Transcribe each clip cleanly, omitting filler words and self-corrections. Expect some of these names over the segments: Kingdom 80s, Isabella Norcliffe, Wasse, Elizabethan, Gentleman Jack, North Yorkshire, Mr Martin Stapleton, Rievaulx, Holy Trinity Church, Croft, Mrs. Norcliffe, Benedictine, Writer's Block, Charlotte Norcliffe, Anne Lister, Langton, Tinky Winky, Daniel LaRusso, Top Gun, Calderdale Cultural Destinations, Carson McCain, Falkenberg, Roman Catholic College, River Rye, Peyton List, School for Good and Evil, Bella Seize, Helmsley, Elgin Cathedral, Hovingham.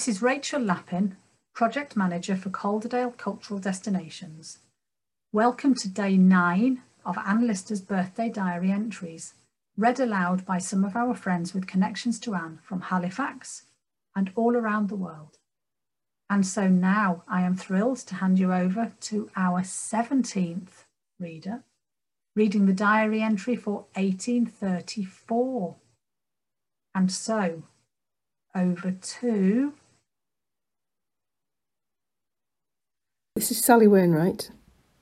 This is Rachel Lappin, Project Manager for Calderdale Cultural Destinations. Welcome to Day 9 of Anne Lister's Birthday Diary entries, read aloud by some of our friends with connections to Anne from Halifax and all around the world. And so now I am thrilled to hand you over to our 17th reader, reading the diary entry for 1834. And so, over to... This is Sally Wainwright,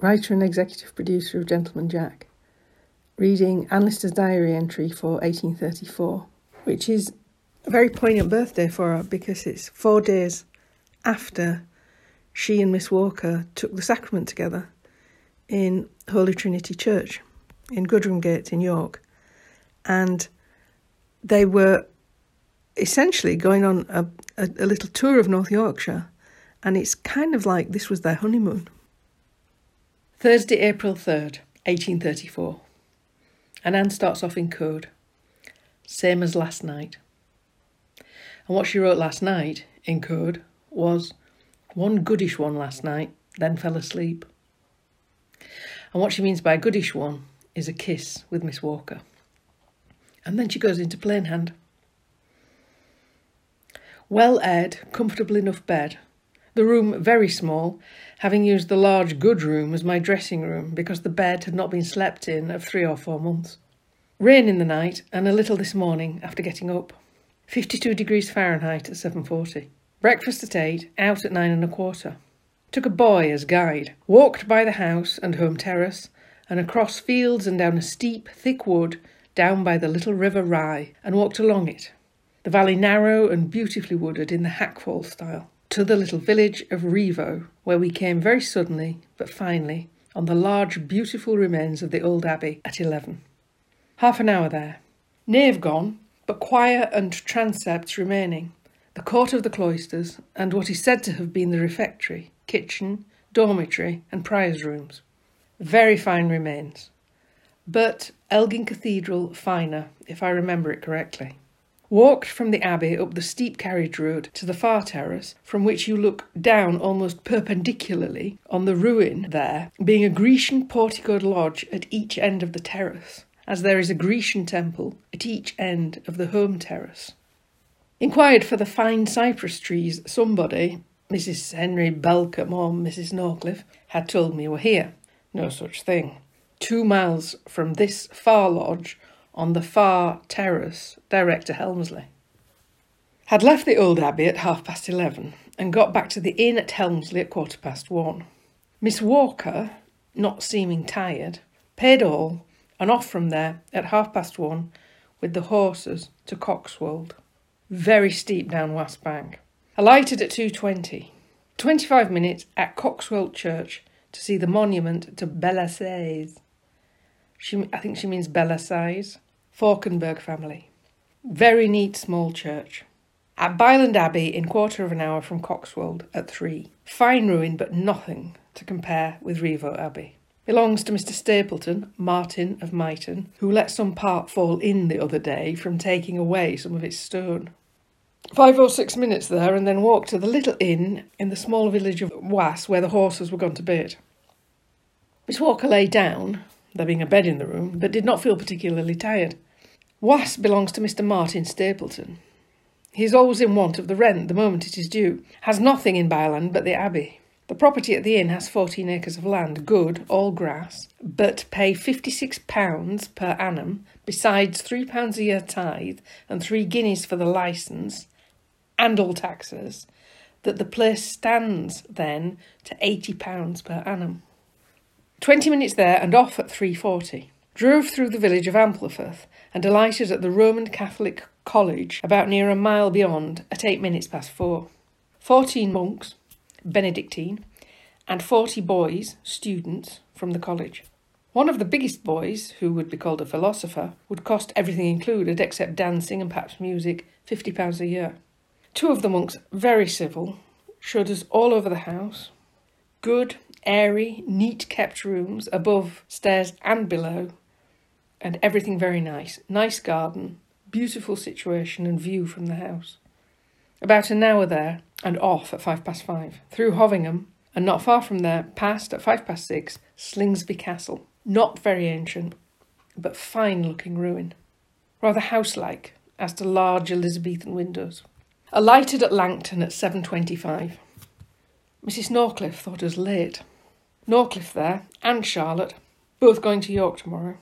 writer and executive producer of Gentleman Jack, reading Anne Lister's diary entry for 1834, which is a very poignant birthday for her because it's 4 days after she and Miss Walker took the sacrament together in Holy Trinity Church in Goodramgate in York, and they were essentially going on a little tour of North Yorkshire, and it's kind of like this was their honeymoon. Thursday, April 3rd, 1834. And Anne starts off in code. Same as last night. And what she wrote last night in code was, one goodish one last night, then fell asleep. And what she means by goodish one is a kiss with Miss Walker. And then she goes into plain hand. Well-aired, comfortable enough bed. The room very small, having used the large good room as my dressing room because the bed had not been slept in of 3 or 4 months. Rain in the night and a little this morning after getting up. 52 degrees Fahrenheit at 7:40. Breakfast at 8, out at 9 and a quarter. Took a boy as guide. Walked by the house and home terrace and across fields and down a steep, thick wood down by the little River Rye and walked along it. The valley narrow and beautifully wooded in the Hackfall style. To the little village of Rievaulx, where we came very suddenly, but finally, on the large, beautiful remains of the old abbey at 11. Half an hour there. Nave gone, but choir and transepts remaining, the court of the cloisters, and what is said to have been the refectory, kitchen, dormitory, and prior's rooms. Very fine remains, but Elgin Cathedral finer, if I remember it correctly. Walked from the abbey up the steep carriage road to the far terrace, from which you look down almost perpendicularly on the ruin there, being a Grecian porticoed lodge at each end of the terrace, as there is a Grecian temple at each end of the home terrace. Inquired for the fine cypress trees somebody, Mrs. Henry Belcombe or Mrs. Norcliffe, had told me were here. No such thing. 2 miles from this far lodge, on the far terrace, direct to Helmsley. Had left the old abbey at 11:30 and got back to the inn at Helmsley at 1:15. Miss Walker, not seeming tired, paid all and off from there at 1:30 with the horses to Coxwold. Very steep down Wasp Bank. Alighted at 2:20. 25 minutes at Coxwold Church to see the monument to Bella Seize. I think she means Bella Seize. Falkenberg family. Very neat small church. At Byland Abbey in 1/4 of an hour from Coxwold at 3. Fine ruin but nothing to compare with Rievaulx Abbey. Belongs to Mr Stapleton, Martin of Myton, who let some part fall in the other day from taking away some of its stone. 5 or 6 minutes there and then walked to the little inn in the small village of Wasse where the horses were gone to bed. Miss Walker lay down, there being a bed in the room, but did not feel particularly tired. Wasp belongs to Mr Martin Stapleton. He is always in want of the rent the moment it is due. Has nothing in Byland but the abbey. The property at the inn has 14 acres of land, good, all grass, but pay £56 per annum, besides £3 a year tithe and 3 guineas for the licence and all taxes, that the place stands then to £80 per annum. 20 minutes there and off at 3:40. Drove through the village of Ampleforth and alighted at the Roman Catholic College about near a mile beyond at 4:08. 14 monks, Benedictine, and 40 boys, students, from the college. One of the biggest boys, who would be called a philosopher, would cost everything included except dancing and perhaps music, £50 a year. 2 of the monks, very civil, showed us all over the house. Good, airy, neat-kept rooms, above, stairs and below, and everything very nice. Nice garden, beautiful situation and view from the house. About an hour there, and off at 5 past 5, through Hovingham, and not far from there, past, at 5 past 6, Slingsby Castle. Not very ancient, but fine-looking ruin, rather house-like, as to large Elizabethan windows. Alighted at Langton at 7:25. Mrs. Norcliffe thought it was late. Norcliffe there, and Charlotte, both going to York tomorrow.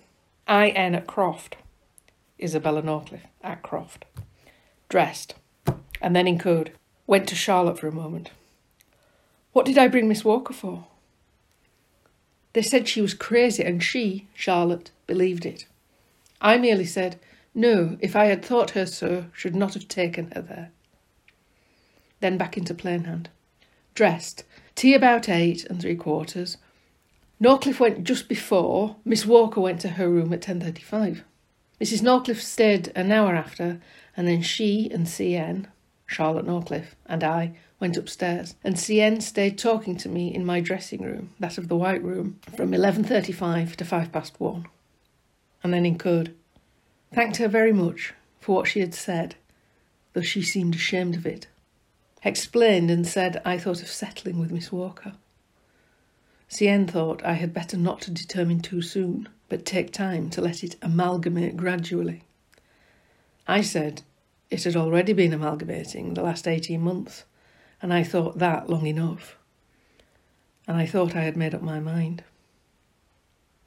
I.N. at Croft. Isabella Norcliffe at Croft. Dressed, and then in code. Went to Charlotte for a moment. What did I bring Miss Walker for? They said she was crazy, and she, Charlotte, believed it. I merely said, no, if I had thought her so, should not have taken her there. Then back into plain hand. Dressed, tea about 8 3/4. Norcliffe went just before. Miss Walker went to her room at 10:35. Mrs. Norcliffe stayed an hour after, and then she and C.N., Charlotte Norcliffe, and I went upstairs, and C.N. stayed talking to me in my dressing room, that of the White Room, from 11:35 to 1:05. And then in code. Thanked her very much for what she had said, though she seemed ashamed of it. Explained and said I thought of settling with Miss Walker. C.N. thought I had better not to determine too soon, but take time to let it amalgamate gradually. I said it had already been amalgamating the last 18 months, and I thought that long enough, and I thought I had made up my mind,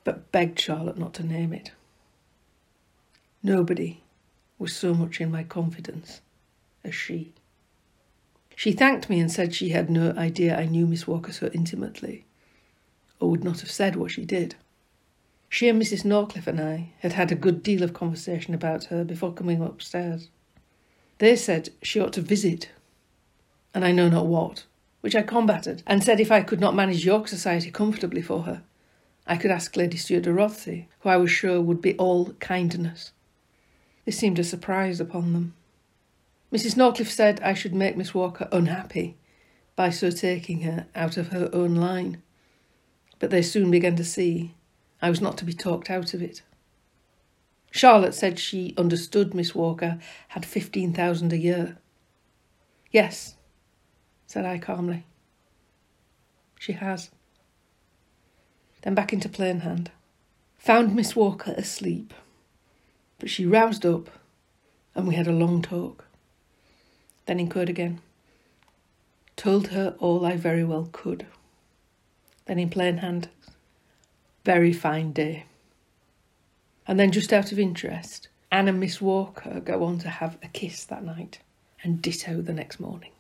but begged Charlotte not to name it. Nobody was so much in my confidence as she. She thanked me and said she had no idea I knew Miss Walker so intimately, or would not have said what she did. She and Mrs. Norcliffe and I had had a good deal of conversation about her before coming upstairs. They said she ought to visit, and I know not what, which I combated, and said if I could not manage York Society comfortably for her, I could ask Lady Stuart de Rothsey, who I was sure would be all kindness. This seemed a surprise upon them. Mrs. Norcliffe said I should make Miss Walker unhappy by so taking her out of her own line, but they soon began to see I was not to be talked out of it. Charlotte said she understood Miss Walker had 15,000 a year. Yes, said I calmly. She has. Then back into plain hand. Found Miss Walker asleep, but she roused up and we had a long talk. Then in code again. Told her all I very well could. Then in plain hand. Very fine day. And then, just out of interest, Anne and Miss Walker go on to have a kiss that night, and ditto the next morning.